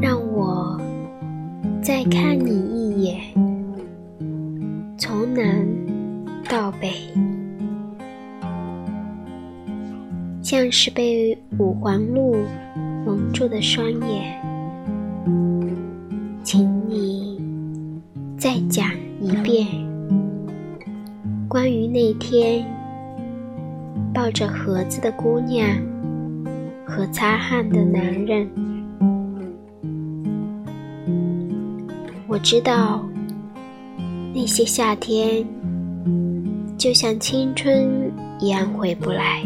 让我再看你一眼，从南到北，像是被五环路蒙住的双眼，请你再讲一遍关于那天抱着盒子的姑娘和擦汗的男人。我知道那些夏天就像青春一样回不来，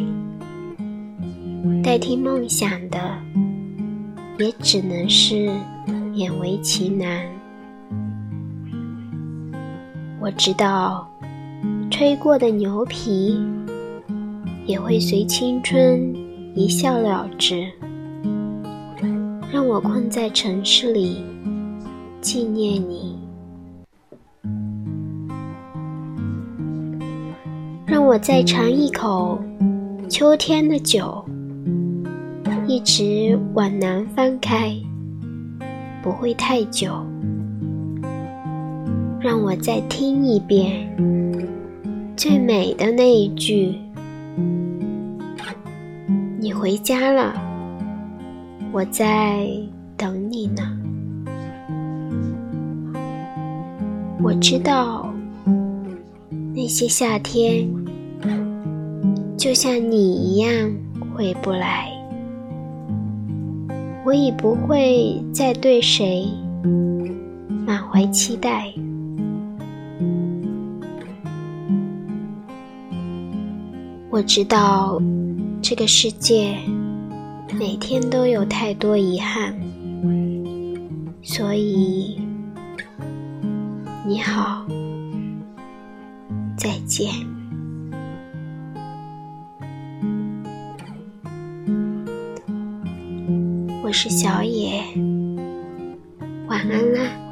代替梦想的也只能是勉为其难。我知道吹过的牛皮也会随青春一笑了之，让我困在城市里纪念你，让我再尝一口秋天的酒，一直往南翻开，不会太久。让我再听一遍最美的那一句，你回家了，我在等你呢。我知道那些夏天就像你一样回不来，我已不会再对谁满怀期待。我知道这个世界每天都有太多遗憾，所以你好，再见。我是小野，晚安啦。